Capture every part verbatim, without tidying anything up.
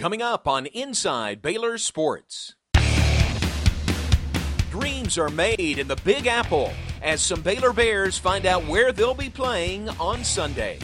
coming up on Inside Baylor Sports. Dreams are made in the Big Apple as some Baylor Bears find out where they'll be playing on Sundays.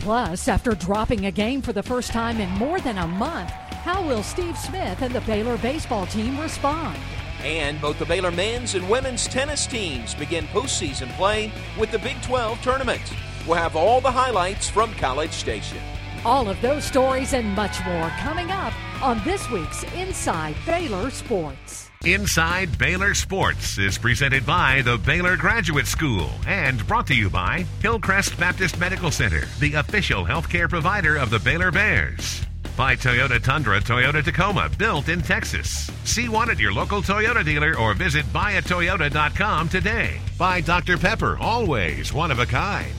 Plus, after dropping a game for the first time in more than a month, how will Steve Smith and the Baylor baseball team respond? And both the Baylor men's and women's tennis teams begin postseason play with the Big twelve tournament. We'll have all the highlights from College Station. All of those stories and much more coming up on this week's Inside Baylor Sports. Inside Baylor Sports is presented by the Baylor Graduate School and brought to you by Hillcrest Baptist Medical Center, the official healthcare provider of the Baylor Bears. By Toyota Tundra, Toyota Tacoma, built in Texas. See one at your local Toyota dealer or visit buy a toyota dot com today. By Doctor Pepper, always one of a kind.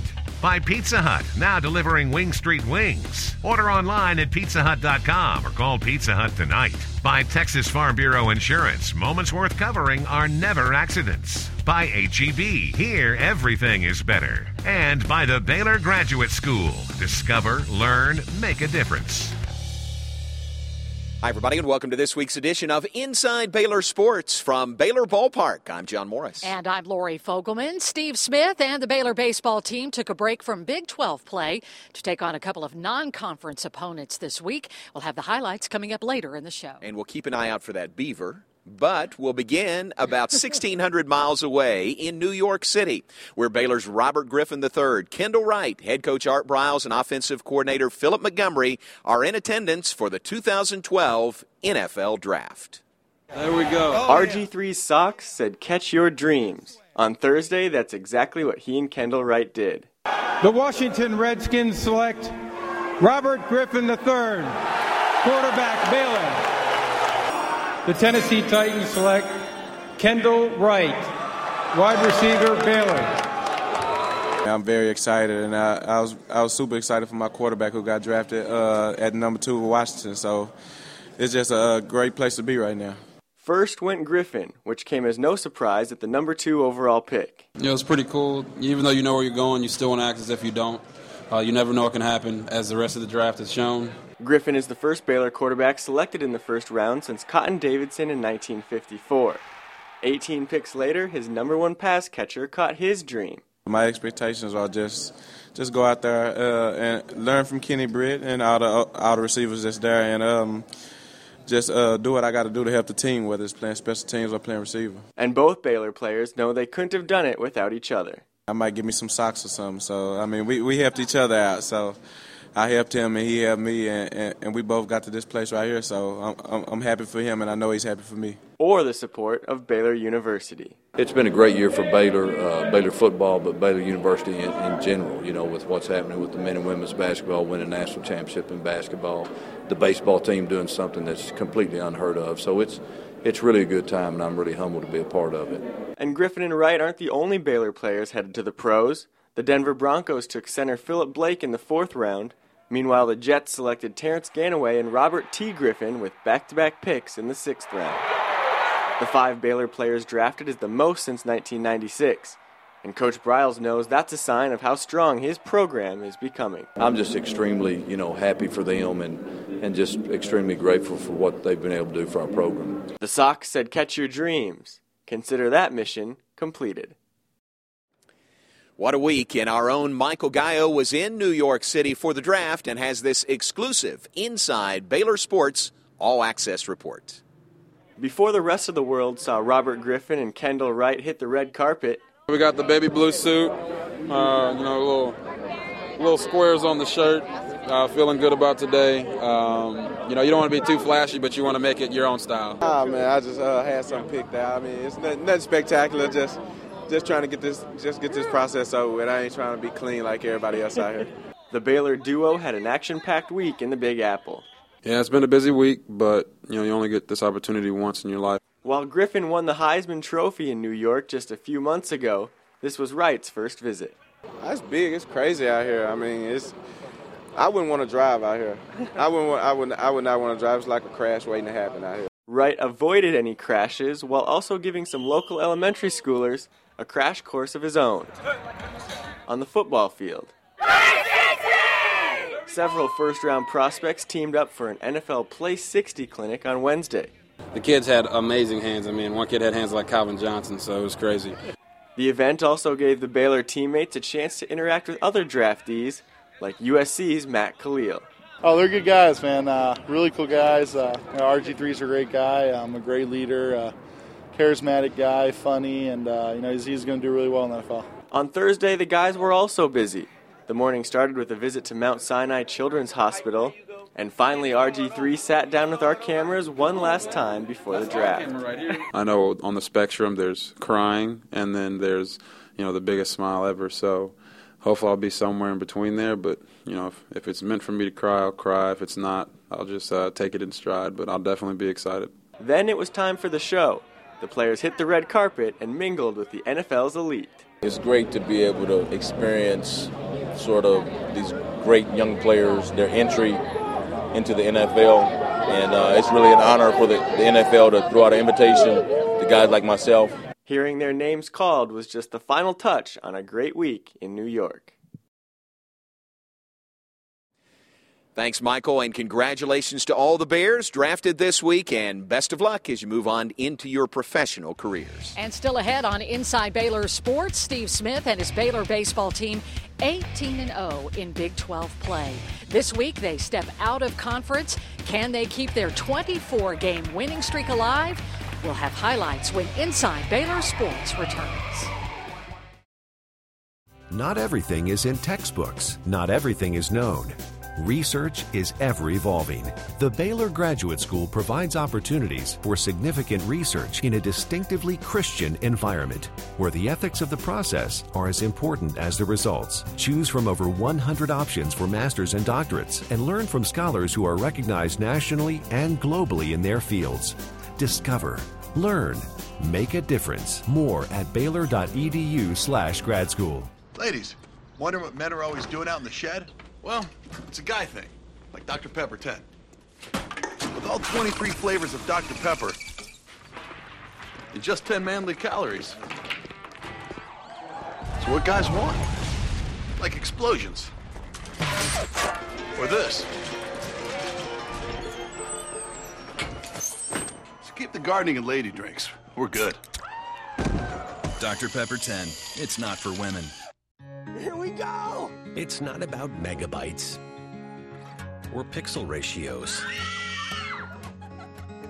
By Pizza Hut, now delivering Wing Street Wings. Order online at pizza hut dot com or call Pizza Hut tonight. By Texas Farm Bureau Insurance, moments worth covering are never accidents. By H E B, here everything is better. And by the Baylor Graduate School, discover, learn, make a difference. Hi, everybody, and welcome to this week's edition of Inside Baylor Sports from Baylor Ballpark. I'm John Morris. And I'm Lori Fogelman. Steve Smith and the Baylor baseball team took a break from Big twelve play to take on a couple of non-conference opponents this week. We'll have the highlights coming up later in the show. And we'll keep an eye out for that Beaver. But we'll begin about sixteen hundred miles away in New York City, where Baylor's Robert Griffin the third, Kendall Wright, head coach Art Briles, and offensive coordinator Philip Montgomery are in attendance for the two thousand twelve N F L Draft. There we go. Oh, R G three Sox said, "Catch your dreams." On Thursday, that's exactly what he and Kendall Wright did. The Washington Redskins select Robert Griffin the third, quarterback, Baylor. The Tennessee Titans select Kendall Wright, wide receiver, Baylor. I'm very excited, and I, I was I was super excited for my quarterback who got drafted uh, at number two of Washington, so it's just a great place to be right now. First went Griffin, which came as no surprise at the number two overall pick. Yeah, it was pretty cool. Even though you know where you're going, you still want to act as if you don't. Uh, you never know what can happen, as the rest of the draft has shown. Griffin is the first Baylor quarterback selected in the first round since Cotton Davidson in nineteen fifty-four. eighteen picks later, his number one pass catcher caught his dream. My expectations are just just go out there uh, and learn from Kenny Britt and all the, all the receivers that's there, and um, just uh, do what I got to do to help the team, whether it's playing special teams or playing receiver. And both Baylor players know they couldn't have done it without each other. I might give me some socks or something, so, I mean, we, we helped each other out, so... I helped him, and he helped me, and, and, and we both got to this place right here, so I'm, I'm, I'm happy for him, and I know he's happy for me. Or the support of Baylor University. It's been a great year for Baylor, uh, Baylor football, but Baylor University in, in general, you know, with what's happening with the men and women's basketball, winning a national championship in basketball, the baseball team doing something that's completely unheard of. So it's it's really a good time, and I'm really humbled to be a part of it. And Griffin and Wright aren't the only Baylor players headed to the pros. The Denver Broncos took center Philip Blake in the fourth round. Meanwhile, the Jets selected Terrence Ganaway and Robert T. Griffin with back-to-back picks in the sixth round. The five Baylor players drafted is the most since nineteen ninety-six. And Coach Briles knows that's a sign of how strong his program is becoming. I'm just extremely, you know, happy for them and, and just extremely grateful for what they've been able to do for our program. The Sox said, "Catch your dreams." Consider that mission completed. What a week, and our own Michael Gallo was in New York City for the draft and has this exclusive Inside Baylor Sports All-Access report. Before the rest of the world saw Robert Griffin and Kendall Wright hit the red carpet. We got the baby blue suit, uh, you know, little, little squares on the shirt, uh, feeling good about today. Um, you know, you don't want to be too flashy, but you want to make it your own style. Oh, man, I just uh, had something picked out. I mean, it's nothing, nothing spectacular, just... Just trying to get this, just get this process over with. I ain't trying to be clean like everybody else out here. The Baylor duo had an action-packed week in the Big Apple. Yeah, it's been a busy week, but you know you only get this opportunity once in your life. While Griffin won the Heisman Trophy in New York just a few months ago, this was Wright's first visit. That's big. It's crazy out here. I mean, it's. I wouldn't want to drive out here. I wouldn't. Want, I wouldn't. I would not want to drive. It's like a crash waiting to happen out here. Wright avoided any crashes while also giving some local elementary schoolers a crash course of his own on the football field. several first-round prospects teamed up for an N F L Play sixty clinic on Wednesday. The kids had amazing hands. I mean, one kid had hands like Calvin Johnson, so it was crazy. The event also gave the Baylor teammates a chance to interact with other draftees, like U S C's Matt Khalil. Oh, they're good guys, man. Uh, really cool guys. Uh, R G three's a great guy, um, a great leader, uh, charismatic guy, funny, and uh, you know he's, he's going to do really well in the N F L. On Thursday, the guys were also busy. The morning started with a visit to Mount Sinai Children's Hospital, and finally R G three sat down with our cameras one last time before the draft. I know on the spectrum there's crying, and then there's, you know, the biggest smile ever, so hopefully I'll be somewhere in between there, but, you know, if, if it's meant for me to cry, I'll cry. If it's not, I'll just uh, take it in stride, but I'll definitely be excited. Then it was time for the show. The players hit the red carpet and mingled with the N F L's elite. It's great to be able to experience sort of these great young players, their entry into the N F L, and uh, it's really an honor for the, the N F L to throw out an invitation to guys like myself. Hearing their names called was just the final touch on a great week in New York. Thanks, Michael, and congratulations to all the Bears drafted this week, and best of luck as you move on into your professional careers. And still ahead on Inside Baylor Sports, Steve Smith and his Baylor baseball team eighteen and oh in Big twelve play. This week they step out of conference. Can they keep their twenty-four game winning streak alive? We'll have highlights when Inside Baylor Sports returns. Not everything is in textbooks. Not everything is known. Research is ever-evolving. The Baylor Graduate School provides opportunities for significant research in a distinctively Christian environment, where the ethics of the process are as important as the results. Choose from over one hundred options for masters and doctorates, and learn from scholars who are recognized nationally and globally in their fields. Discover, learn, make a difference. More at baylor.edu slash grad school. Ladies, wondering what men are always doing out in the shed? Well, it's a guy thing, like Doctor Pepper ten. With all twenty-three flavors of Doctor Pepper, and just ten manly calories, it's what guys want. Like explosions. Or this. So keep the gardening and lady drinks. We're good. Doctor Pepper ten, it's not for women. Here we go! It's not about megabytes or pixel ratios.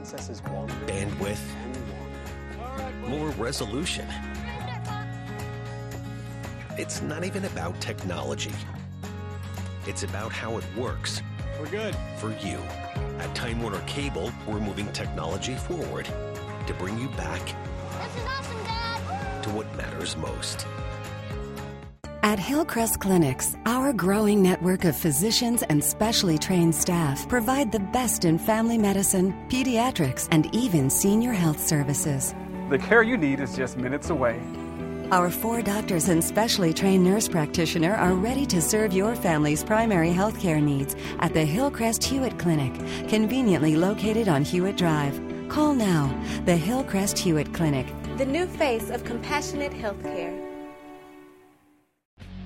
Bandwidth. More resolution. It's not even about technology. It's about how it works. We're good. For you. At Time Warner Cable, we're moving technology forward to bring you back this is awesome, Dad. To what matters most. At Hillcrest Clinics, our growing network of physicians and specially trained staff provide the best in family medicine, pediatrics, and even senior health services. The care you need is just minutes away. Our four doctors and specially trained nurse practitioner are ready to serve your family's primary health care needs at the Hillcrest Hewitt Clinic, conveniently located on Hewitt Drive. Call now, the Hillcrest Hewitt Clinic. The new face of compassionate health care.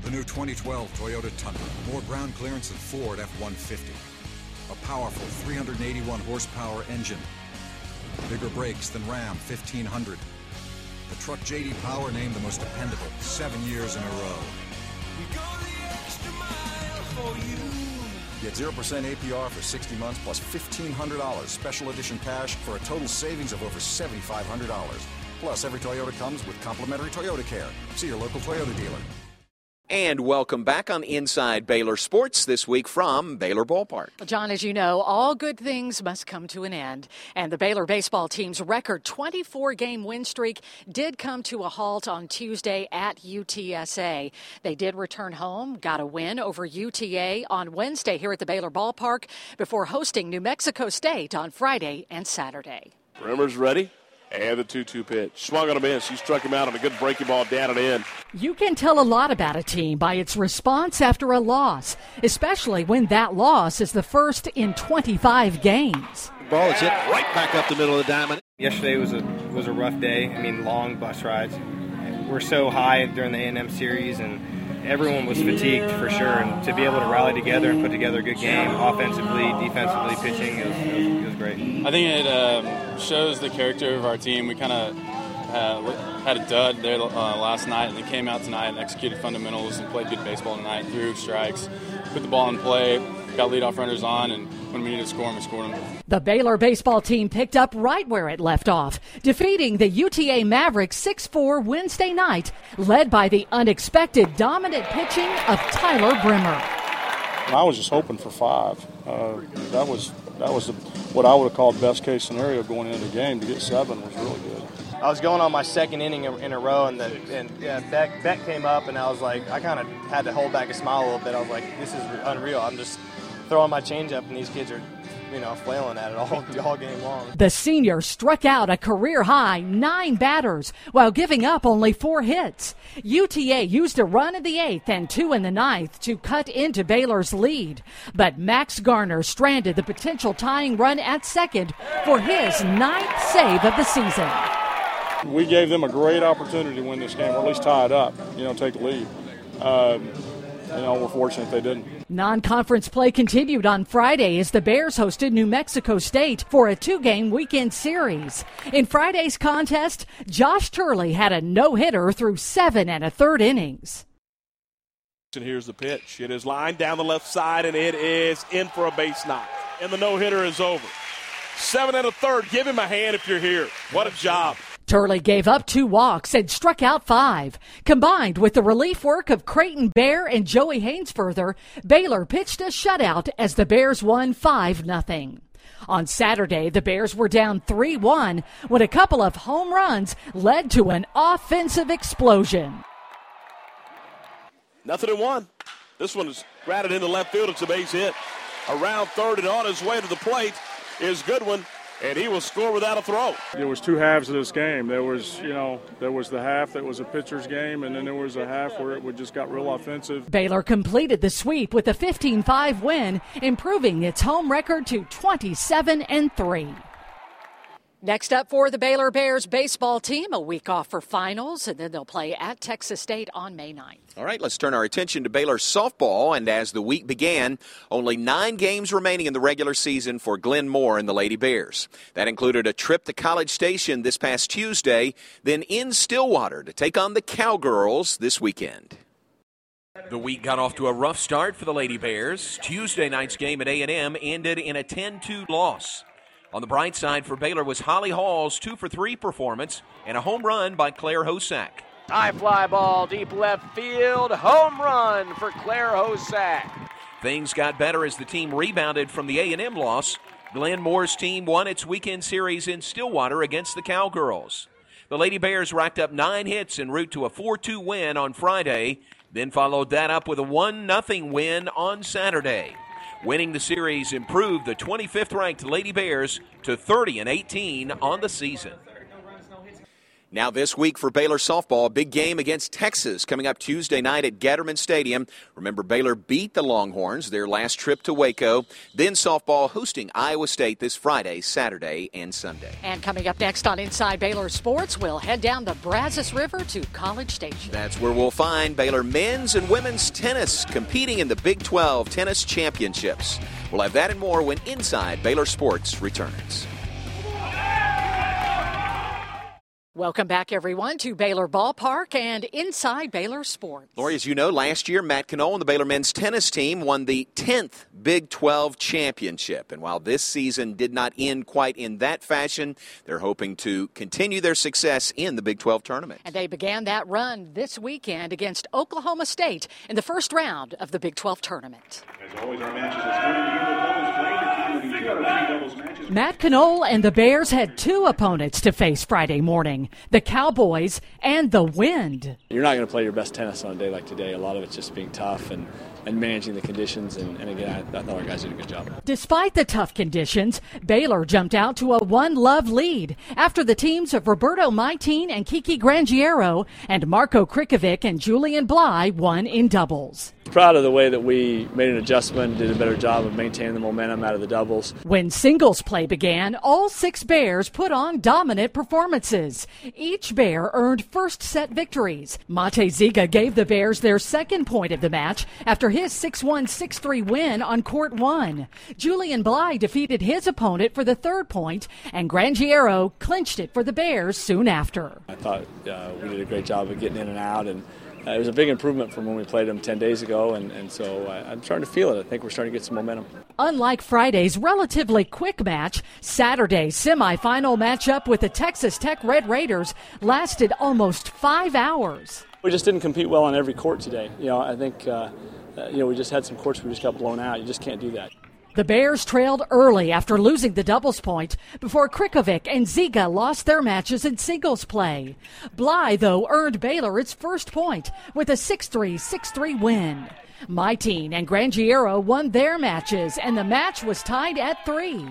The new twenty twelve Toyota Tundra, more ground clearance than Ford F one fifty. A powerful three hundred eighty-one horsepower engine. Bigger brakes than Ram fifteen hundred. The truck J D Power named the most dependable seven years in a row. We go the extra mile for you. Get zero percent A P R for sixty months plus fifteen hundred dollars special edition cash for a total savings of over seventy-five hundred dollars. Plus, every Toyota comes with complimentary Toyota Care. See your local Toyota dealer. And welcome back on Inside Baylor Sports this week from Baylor Ballpark. Well, John, as you know, all good things must come to an end. And the Baylor baseball team's record twenty-four game win streak did come to a halt on Tuesday at U T S A. They did return home, got a win over U T A on Wednesday here at the Baylor Ballpark before hosting New Mexico State on Friday and Saturday. Rimmer's ready. And the two two pitch. Swung on a miss. He struck him out on a good breaking ball down and in. You can tell a lot about a team by its response after a loss, especially when that loss is the first in twenty-five games. Ball is hit right back up the middle of the diamond. Yesterday was a was a rough day. I mean, long bus rides. We're so high during the A and M series, and everyone was fatigued for sure, and to be able to rally together and put together a good game offensively, defensively, pitching, it was, it was, it was great. I think it um, shows the character of our team. We kind of uh, had a dud there uh, last night, and they came out tonight and executed fundamentals and played good baseball tonight, threw strikes, put the ball in play, got leadoff runners on, and when we needed to score them, we scored them. The Baylor baseball team picked up right where it left off, defeating the U T A Mavericks six four Wednesday night, led by the unexpected dominant pitching of Tyler Brimmer. I was just hoping for five. Uh, that was that was the, what I would have called best-case scenario going into the game. To get seven was really good. I was going on my second inning in a row, and the, and yeah, Beck, Beck came up, and I was like, I kind of had to hold back a smile a little bit. I was like, this is unreal. I'm just throwing my changeup, and these kids are, you know, flailing at it all, all game long. The senior struck out a career-high nine batters while giving up only four hits. U T A used a run in the eighth and two in the ninth to cut into Baylor's lead, but Max Garner stranded the potential tying run at second for his ninth save of the season. We gave them a great opportunity to win this game, or at least tie it up, you know, take the lead. Um, you know, we're fortunate they didn't. Non-conference play continued on Friday as the Bears hosted New Mexico State for a two-game weekend series. In Friday's contest, Josh Turley had a no-hitter through seven and a third innings. And here's the pitch. It is lined down the left side, and it is in for a base knock. And the no-hitter is over. Seven and a third. Give him a hand if you're here. What a job. Turley gave up two walks and struck out five. Combined with the relief work of Creighton Bear and Joey Hainsfurther, Baylor pitched a shutout as the Bears won five nothing. On Saturday, the Bears were down three one when a couple of home runs led to an offensive explosion. Nothing in one. This one is ratted into left field. It's a base hit. Around third and on his way to the plate is Goodwin. And he will score without a throw. There was two halves of this game. There was, you know, there was the half that was a pitcher's game, and then there was a half where it just got real offensive. Baylor completed the sweep with a fifteen five win, improving its home record to twenty-seven and three. Next up for the Baylor Bears baseball team, a week off for finals, and then they'll play at Texas State on May ninth. All right, let's turn our attention to Baylor softball, and as the week began, only nine games remaining in the regular season for Glenn Moore and the Lady Bears. That included a trip to College Station this past Tuesday, then in Stillwater to take on the Cowgirls this weekend. The week got off to a rough start for the Lady Bears. Tuesday night's game at A and M ended in a ten two loss. On the bright side for Baylor was Holly Hall's two for three performance and a home run by Claire Hosack. High fly ball, deep left field, home run for Claire Hosack. Things got better as the team rebounded from the A and M loss. Glenn Moore's team won its weekend series in Stillwater against the Cowgirls. The Lady Bears racked up nine hits en route to a four two win on Friday, then followed that up with a one nothing win on Saturday. Winning the series improved the twenty-fifth ranked Lady Bears to thirty and eighteen on the season. Now this week for Baylor softball, a big game against Texas coming up Tuesday night at Gatterman Stadium. Remember, Baylor beat the Longhorns their last trip to Waco. Then softball hosting Iowa State this Friday, Saturday, and Sunday. And coming up next on Inside Baylor Sports, we'll head down the Brazos River to College Station. That's where we'll find Baylor men's and women's tennis competing in the Big twelve Tennis Championships. We'll have that and more when Inside Baylor Sports returns. Welcome back, everyone, to Baylor Ballpark and Inside Baylor Sports. Lori, as you know, last year, Matt Canole and the Baylor men's tennis team won the tenth Big twelve championship. And while this season did not end quite in that fashion, they're hoping to continue their success in the Big twelve tournament. And they began that run this weekend against Oklahoma State in the first round of the Big twelve tournament. As always, our matches are split together. Doubles played. Matt Canole and the Bears had two opponents to face Friday morning, the Cowboys and the Wind. You're not going to play your best tennis on a day like today. A lot of it's just being tough and and managing the conditions. And, and again, I, I thought our guys did a good job. Despite the tough conditions, Baylor jumped out to a one-love lead after the teams of Roberto Myteen and Kiki Grandiero and Marco Krikovic and Julian Bly won in doubles. Proud of the way that we made an adjustment, did a better job of maintaining the momentum out of the doubles. When singles play began, all six Bears put on dominant performances. Each Bear earned first set victories. Mate Ziga gave the Bears their second point of the match after his six one, six three win on court one. Julian Bly defeated his opponent for the third point, and Grandiero clinched it for the Bears soon after. I thought uh, we did a great job of getting in and out, and Uh, it was a big improvement from when we played them ten days ago, and, and so uh, I'm starting to feel it. I think we're starting to get some momentum. Unlike Friday's relatively quick match, Saturday's semifinal matchup with the Texas Tech Red Raiders lasted almost five hours. We just didn't compete well on every court today. You know, I think uh, you know we just had some courts we just got blown out. You just can't do that. The Bears trailed early after losing the doubles point before Krikovic and Ziga lost their matches in singles play. Bly, though, earned Baylor its first point with a six three, six three win. Myteen and Grandiero won their matches, and the match was tied at three.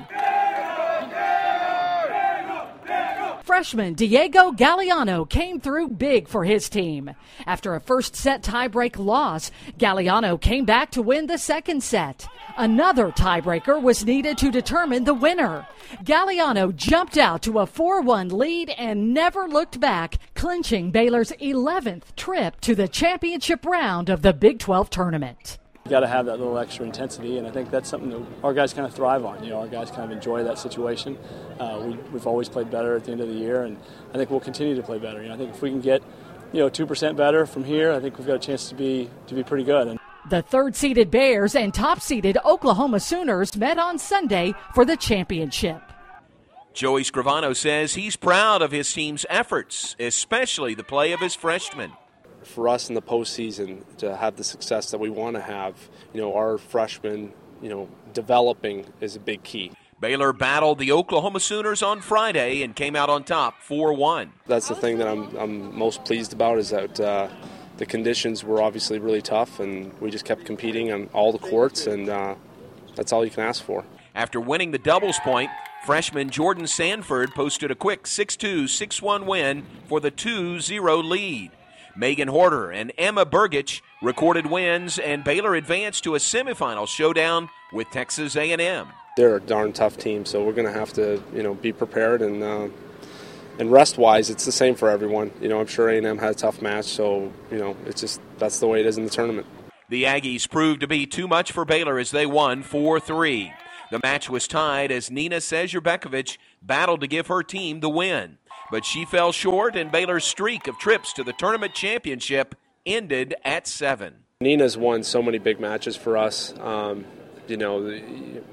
Freshman Diego Galliano came through big for his team. After a first-set tiebreak loss, Galliano came back to win the second set. Another tiebreaker was needed to determine the winner. Galliano jumped out to a four one lead and never looked back, clinching Baylor's eleventh trip to the championship round of the Big twelve tournament. You've got to have that little extra intensity, and I think that's something that our guys kind of thrive on. You know, our guys kind of enjoy that situation. Uh, we, we've always played better at the end of the year, and I think we'll continue to play better. You know, I think if we can get, you know, two percent better from here, I think we've got a chance to be to be pretty good. And the third-seeded Bears and top-seeded Oklahoma Sooners met on Sunday for the championship. Joey Scrivano says he's proud of his team's efforts, especially the play of his freshmen. For us in the postseason to have the success that we want to have, you know, our freshmen, you know, developing is a big key. Baylor battled the Oklahoma Sooners on Friday and came out on top four one. That's the thing that I'm, I'm most pleased about is that uh, the conditions were obviously really tough, and we just kept competing on all the courts, and uh, that's all you can ask for. After winning the doubles point, freshman Jordan Sanford posted a quick six two, six one win for the two zero lead. Megan Horder and Emma Bergich recorded wins, and Baylor advanced to a semifinal showdown with Texas A and M. They're a darn tough team, so we're going to have to, you know, be prepared, and uh, and rest-wise, it's the same for everyone. You know, I'm sure A and M had a tough match, so you know, it's just that's the way it is in the tournament. The Aggies proved to be too much for Baylor as they won four three. The match was tied as Nina Szerbekovich battled to give her team the win, but she fell short, and Baylor's streak of trips to the tournament championship ended at seven. Nina's won so many big matches for us. Um, you know,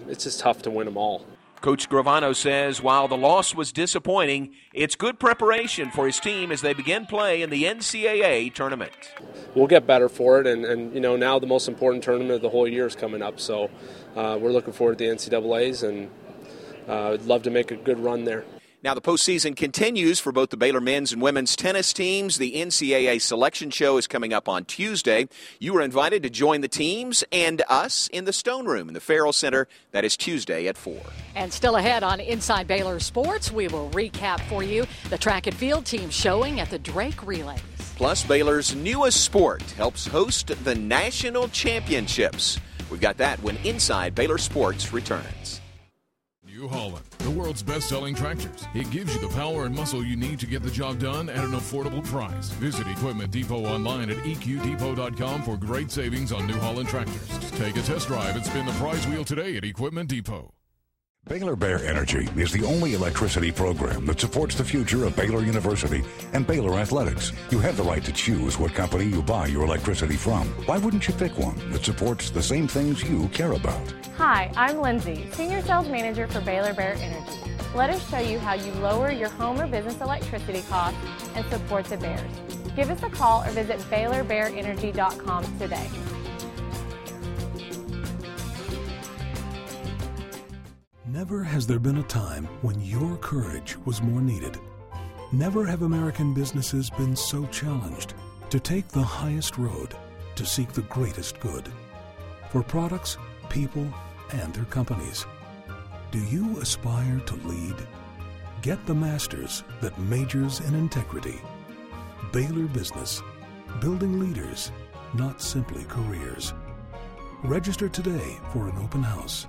it's just tough to win them all. Coach Scrivano says while the loss was disappointing, it's good preparation for his team as they begin play in the N C A A tournament. We'll get better for it, and, and you know, now the most important tournament of the whole year is coming up, so uh, we're looking forward to the N C A As, and uh, I'd love to make a good run there. Now the postseason continues for both the Baylor men's and women's tennis teams. The N C A A selection show is coming up on Tuesday. You are invited to join the teams and us in the Stone Room in the Farrell Center. That is Tuesday at four. And still ahead on Inside Baylor Sports, we will recap for you the track and field team showing at the Drake Relays. Plus, Baylor's newest sport helps host the national championships. We've got that when Inside Baylor Sports returns. New Holland, the world's best-selling tractors. It gives you the power and muscle you need to get the job done at an affordable price. Visit Equipment Depot online at E Q depot dot com for great savings on New Holland tractors. Take a test drive and spin the prize wheel today at Equipment Depot. Baylor Bear Energy is the only electricity program that supports the future of Baylor University and Baylor athletics. You have the right to choose what company you buy your electricity from. Why wouldn't you pick one that supports the same things you care about? Hi, I'm Lindsay, Senior Sales Manager for Baylor Bear Energy. Let us show you how you lower your home or business electricity costs and support the Bears. Give us a call or visit Baylor Bear Energy dot com today. Never has there been a time when your courage was more needed. Never have American businesses been so challenged to take the highest road to seek the greatest good. for products, people, and their companies. Do you aspire to lead? Get the master's that majors in integrity. Baylor Business, building leaders, not simply careers. Register today for an open house.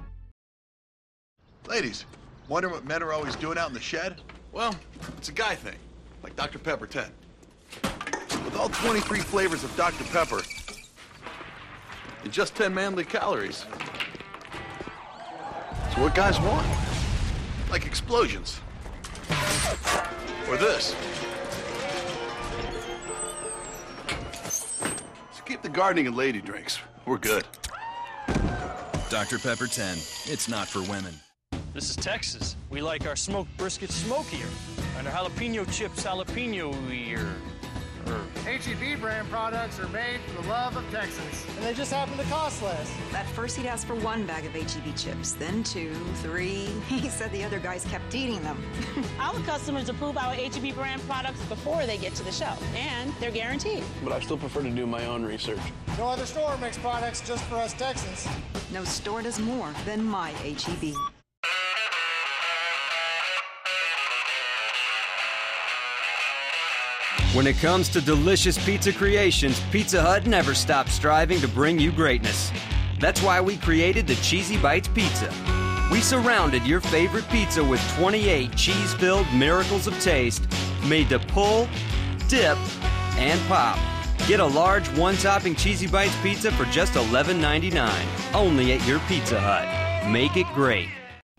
Ladies, wonder what men are always doing out in the shed? Well, it's a guy thing, like Doctor Pepper ten. With all twenty-three flavors of Doctor Pepper and just ten manly calories, it's what guys want. Like explosions. Or this. So keep the gardening and lady drinks. We're good. Doctor Pepper ten. It's not for women. This is Texas. We like our smoked brisket smokier and our jalapeno chips jalapeno-ier. H E B brand products are made for the love of Texas. And they just happen to cost less. At first he'd ask for one bag of H E B chips, then two, three. He said the other guys kept eating them. Our customers approve our H E B brand products before they get to the shelf, and they're guaranteed. But I still prefer to do my own research. No other store makes products just for us Texans. No store does more than my H E B. When it comes to delicious pizza creations, Pizza Hut never stops striving to bring you greatness. That's why we created the Cheesy Bites Pizza. We surrounded your favorite pizza with twenty-eight cheese-filled miracles of taste made to pull, dip, and pop. Get a large one-topping Cheesy Bites pizza for just eleven ninety-nine, only at your Pizza Hut. Make it great.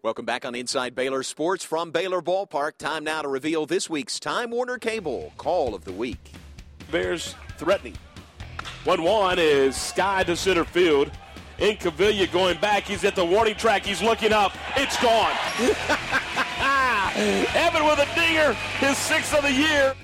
Welcome back on Inside Baylor Sports from Baylor Ballpark. Time now to reveal this week's Time Warner Cable Call of the Week. Bears threatening. one one is Sky to center field. Incavilla going back. He's at the warning track. He's looking up. It's gone. Evan with a dinger. His sixth of the year.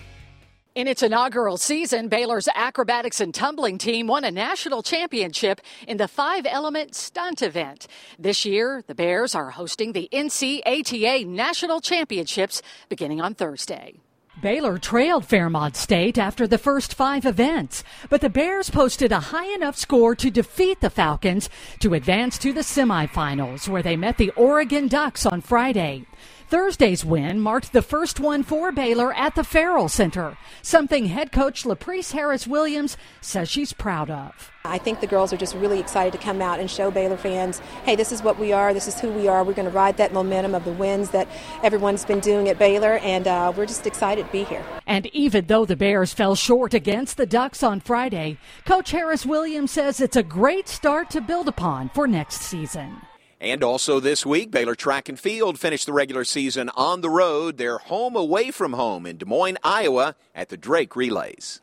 In its inaugural season, Baylor's acrobatics and tumbling team won a national championship in the five-element stunt event. This year, the Bears are hosting the N C A T A National Championships beginning on Thursday. Baylor trailed Fairmont State after the first five events, but the Bears posted a high enough score to defeat the Falcons to advance to the semifinals, where they met the Oregon Ducks on Friday. Thursday's win marked the first one for Baylor at the Farrell Center, something head coach LaPrice Harris-Williams says she's proud of. I think the girls are just really excited to come out and show Baylor fans, hey, this is what we are, this is who we are. We're going to ride that momentum of the wins that everyone's been doing at Baylor, and uh, we're just excited to be here. And even though the Bears fell short against the Ducks on Friday, Coach Harris-Williams says it's a great start to build upon for next season. And also this week, Baylor Track and Field finished the regular season on the road. They're home away from home in Des Moines, Iowa at the Drake Relays.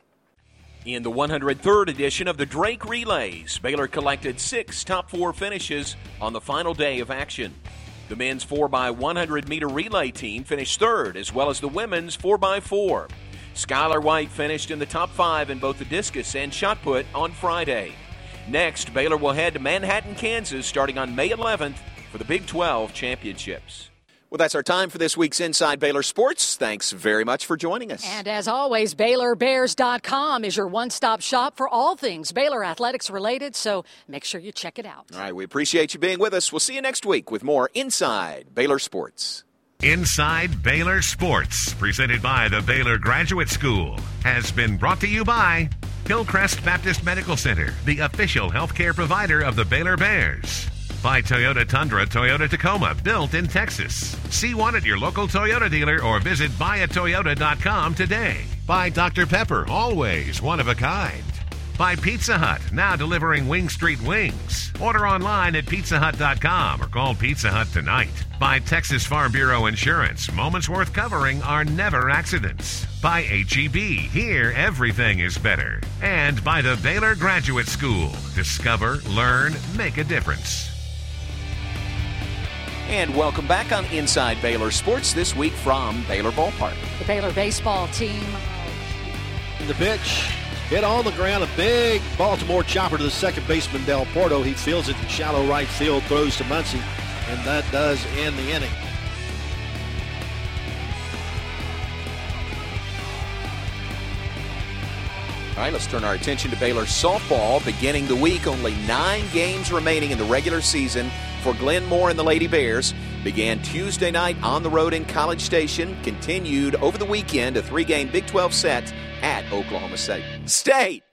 In the one hundred third edition of the Drake Relays, Baylor collected six top four finishes on the final day of action. The men's four by one hundred meter relay team finished third, as well as the women's four by four. Skylar White finished in the top five in both the discus and shot put on Friday. Next, Baylor will head to Manhattan, Kansas, starting on May eleventh for the Big twelve Championships. Well, that's our time for this week's Inside Baylor Sports. Thanks very much for joining us. And as always, Baylor Bears dot com is your one-stop shop for all things Baylor athletics related, so make sure you check it out. All right, we appreciate you being with us. We'll see you next week with more Inside Baylor Sports. Inside Baylor Sports, presented by the Baylor Graduate School, has been brought to you by Hillcrest Baptist Medical Center, the official healthcare provider of the Baylor Bears. By Toyota Tundra, Toyota Tacoma, built in Texas. See one at your local Toyota dealer or visit buy a toyota dot com today. By Doctor Pepper, always one of a kind. by Pizza Hut, now delivering Wing Street Wings. Order online at pizza hut dot com or call Pizza Hut tonight. By Texas Farm Bureau Insurance, moments worth covering are never accidents. By H E B, here everything is better. And by the Baylor Graduate School, discover, learn, make a difference. And welcome back on Inside Baylor Sports, this week from Baylor Ballpark. The Baylor baseball team. The pitch hit on the ground, a big Baltimore chopper to the second baseman, Del Porto. He fields it in shallow right field, throws to Muncy, and that does end the inning. All right, let's turn our attention to Baylor softball. Beginning the week, only nine games remaining in the regular season for Glenn Moore and the Lady Bears. Began Tuesday night on the road in College Station, continued over the weekend, a three-game Big twelve set at Oklahoma State. State!